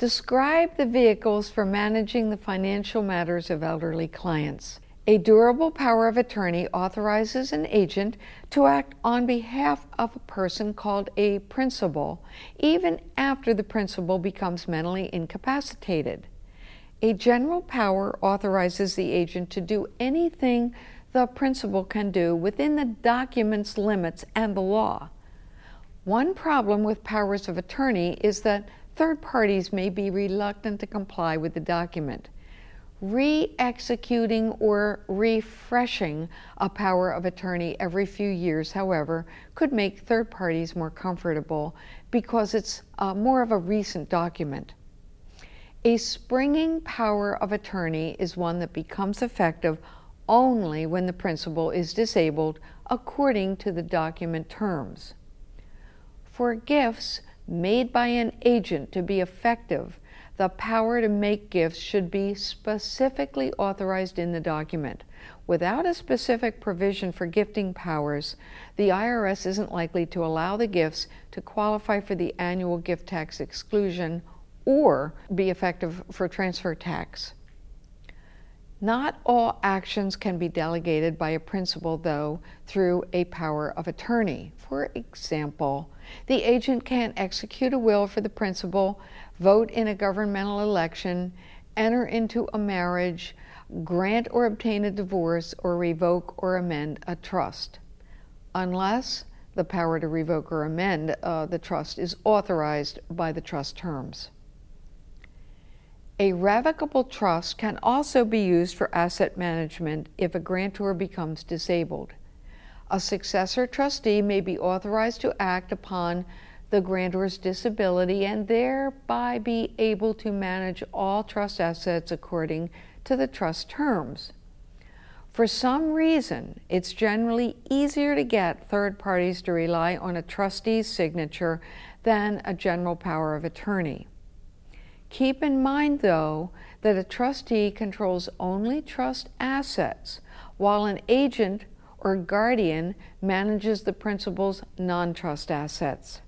Describe the vehicles for managing the financial matters of elderly clients. A durable power of attorney authorizes an agent to act on behalf of a person called a principal, even after the principal becomes mentally incapacitated. A general power authorizes the agent to do anything the principal can do within the document's limits and the law. One problem with powers of attorney is that third parties may be reluctant to comply with the document. Re-executing or refreshing a power of attorney every few years, however, could make third parties more comfortable because it's more of a recent document. A springing power of attorney is one that becomes effective only when the principal is disabled according to the document terms. For gifts made by an agent to be effective, the power to make gifts should be specifically authorized in the document. Without a specific provision for gifting powers, the IRS isn't likely to allow the gifts to qualify for the annual gift tax exclusion or be effective for transfer tax. Not all actions can be delegated by a principal, though, through a power of attorney. For example, the agent can't execute a will for the principal, vote in a governmental election, enter into a marriage, grant or obtain a divorce, or revoke or amend a trust, unless the power to revoke or amend the trust is authorized by the trust terms. A revocable trust can also be used for asset management if a grantor becomes disabled. A successor trustee may be authorized to act upon the grantor's disability and thereby be able to manage all trust assets according to the trust terms. For some reason, it's generally easier to get third parties to rely on a trustee's signature than a general power of attorney. Keep in mind, though, that a trustee controls only trust assets, while an agent or guardian manages the principal's non-trust assets.